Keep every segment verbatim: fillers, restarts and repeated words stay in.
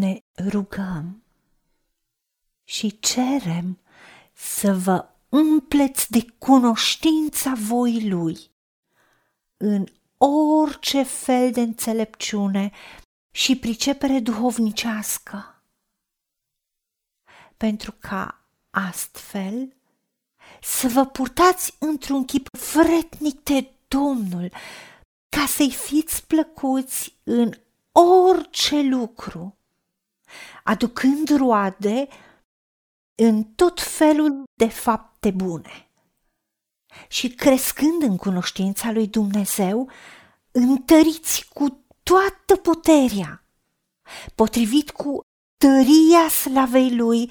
ne rugăm și cerem să vă umpleți de cunoștința voii Lui în orice fel de înțelepciune și pricepere duhovnicească, pentru ca astfel să vă purtați într-un chip vretnic de Domnul, ca să-i fiți plăcuți în orice lucru, aducând roade în tot felul de fapte bune și crescând în cunoștința lui Dumnezeu, întăriți cu toată puterea, potrivit cu tăria slavei Lui,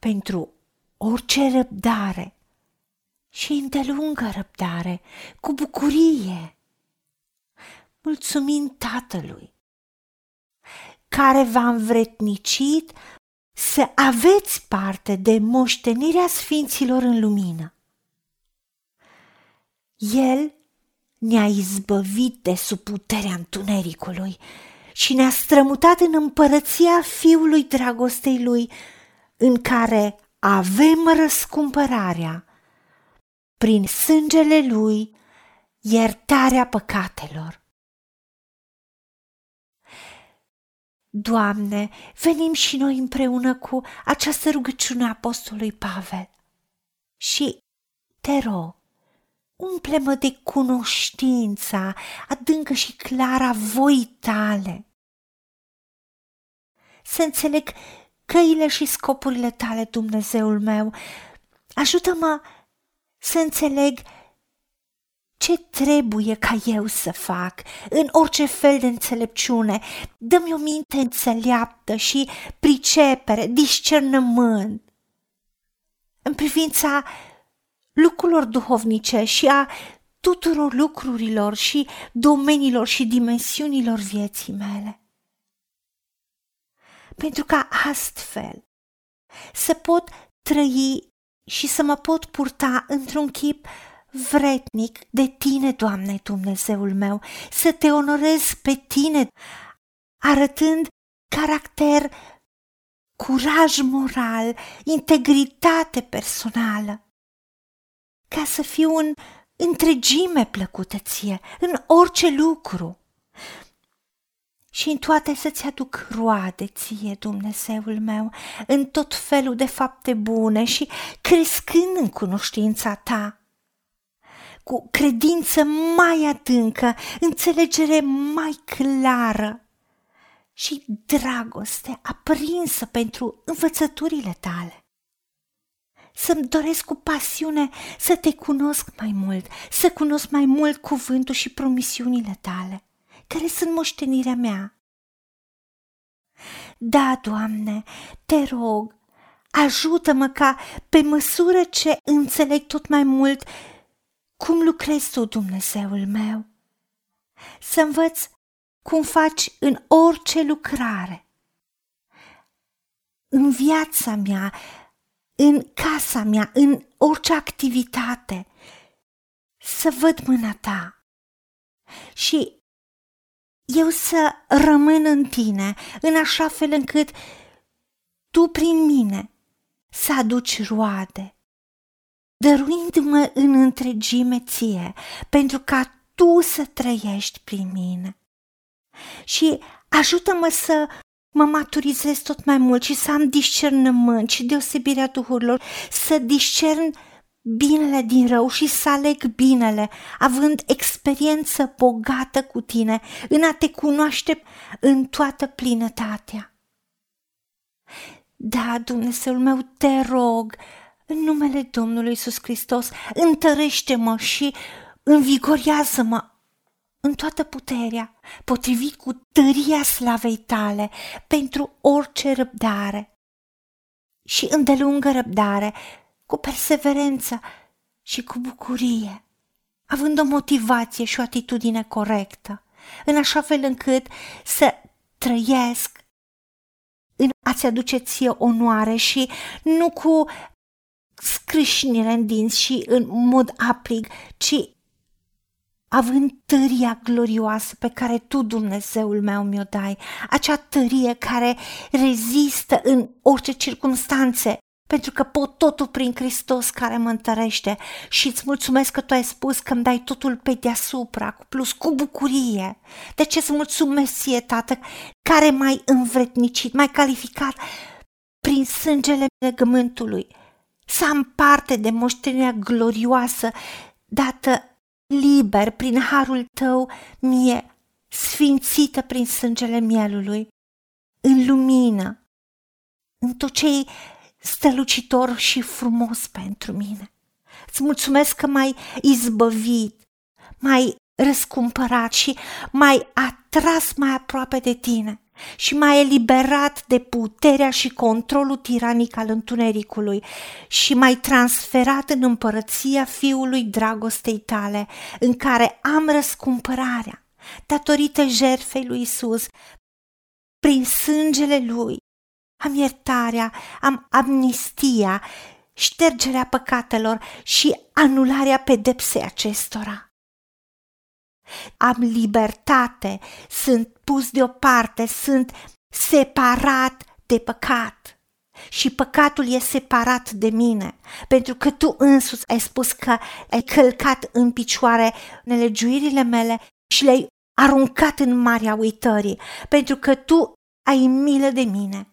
pentru orice răbdare și îndelungă răbdare, cu bucurie, mulțumind Tatălui, care v-a învretnicit să aveți parte de moștenirea sfinților în lumină. El ne-a izbăvit de sub puterea întunericului și ne-a strămutat în împărăția Fiului dragostei Lui, în care avem răscumpărarea, prin sângele Lui, iertarea păcatelor. Doamne, venim și noi împreună cu această rugăciune a apostolului Pavel și te rog, umple-mă de cunoștința adâncă și clară a voii Tale, să înțeleg căile și scopurile Tale, Dumnezeul meu. Ajută-mă să înțeleg ce trebuie ca eu să fac în orice fel de înțelepciune. Dă-mi o minte înțeleaptă și pricepere, discernământ în privința lucrurilor duhovnice și a tuturor lucrurilor și domeniilor și dimensiunilor vieții mele, pentru ca astfel să pot trăi și să mă pot purta într-un chip vretnic de Tine, Doamne, Dumnezeul meu, să Te onorez pe Tine, arătând caracter, curaj moral, integritate personală, ca să fiu în întregime plăcută Ție, în orice lucru și în toate să-Ți aduc roade Ție, Dumnezeul meu, în tot felul de fapte bune și crescând în cunoștința Ta, cu credință mai adâncă, înțelegere mai clară și dragoste aprinsă pentru învățăturile Tale. Să-mi doresc cu pasiune să Te cunosc mai mult, să cunosc mai mult cuvântul și promisiunile Tale, care sunt moștenirea mea. Da, Doamne, Te rog, ajută-mă ca, pe măsură ce înțeleg tot mai mult cum lucrezi Tu, Dumnezeul meu, să învăț cum faci în orice lucrare, în viața mea, în casa mea, în orice activitate, să văd mâna Ta și eu să rămân în Tine, în așa fel încât Tu prin mine să aduci roade, dăruindu-mă în întregime Ție, pentru ca Tu să trăiești prin mine. Și ajută-mă să mă maturizez tot mai mult și să am discernământ și deosebirea duhurilor, să discern binele din rău și să aleg binele, având experiență bogată cu Tine în a Te cunoaște în toată plinătatea. Da, Dumnezeul meu, Te rog, în numele Domnului Iisus Hristos, întărește-mă și învigorează-mă în toată puterea, potrivit cu tăria slavei Tale, pentru orice răbdare și îndelungă răbdare, cu perseverență și cu bucurie, având o motivație și o atitudine corectă, în așa fel încât să trăiesc în a-Ți aduce Ție onoare și nu cu scrâșnire în dinți și în mod aprig, ci având tăria glorioasă pe care Tu, Dumnezeul meu, mi-o dai, acea tărie care rezistă în orice circunstanțe, pentru că pot totul prin Hristos care mă întărește și îți mulțumesc că Tu ai spus că îmi dai totul pe deasupra, cu plus, cu bucurie. De ce îți mulțumesc Ție, Tată, care m-ai învrednicit, m-ai calificat prin sângele legământului, să am parte de moștenirea glorioasă dată liber prin harul Tău mie, sfințită prin sângele mielului, în lumină, în tot ce e strălucitor și frumos pentru mine. Îți mulțumesc că m-ai izbăvit, m-ai răscumpărat și m-ai atras mai aproape de Tine și m-ai eliberat de puterea și controlul tiranic al întunericului și m-ai transferat în împărăția Fiului dragostei Tale, în care am răscumpărarea datorită jertfei lui Iisus. Prin sângele Lui am iertarea, am amnistia, ștergerea păcatelor și anularea pedepsei acestora. Am libertate, sunt pus deoparte, sunt separat de păcat și păcatul e separat de mine, pentru că Tu însuți ai spus că ai călcat în picioare nelegiuirile mele și le-ai aruncat în marea uitării, pentru că Tu ai milă de mine.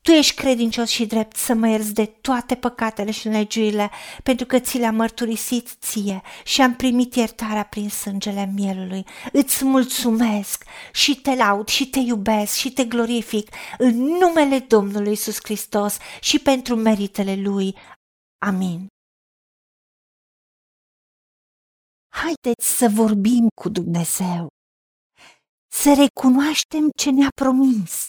Tu ești credincios și drept să mă ierți de toate păcatele și nelegiuirile, pentru că ți le-am mărturisit Ție și am primit iertarea prin sângele mielului. Îți mulțumesc și Te laud și Te iubesc și Te glorific în numele Domnului Iisus Hristos și pentru meritele Lui. Amin. Haideți să vorbim cu Dumnezeu, să recunoaștem ce ne-a promis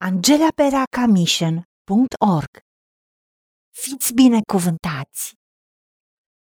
angela peraca mission punct org. Fiți binecuvântați!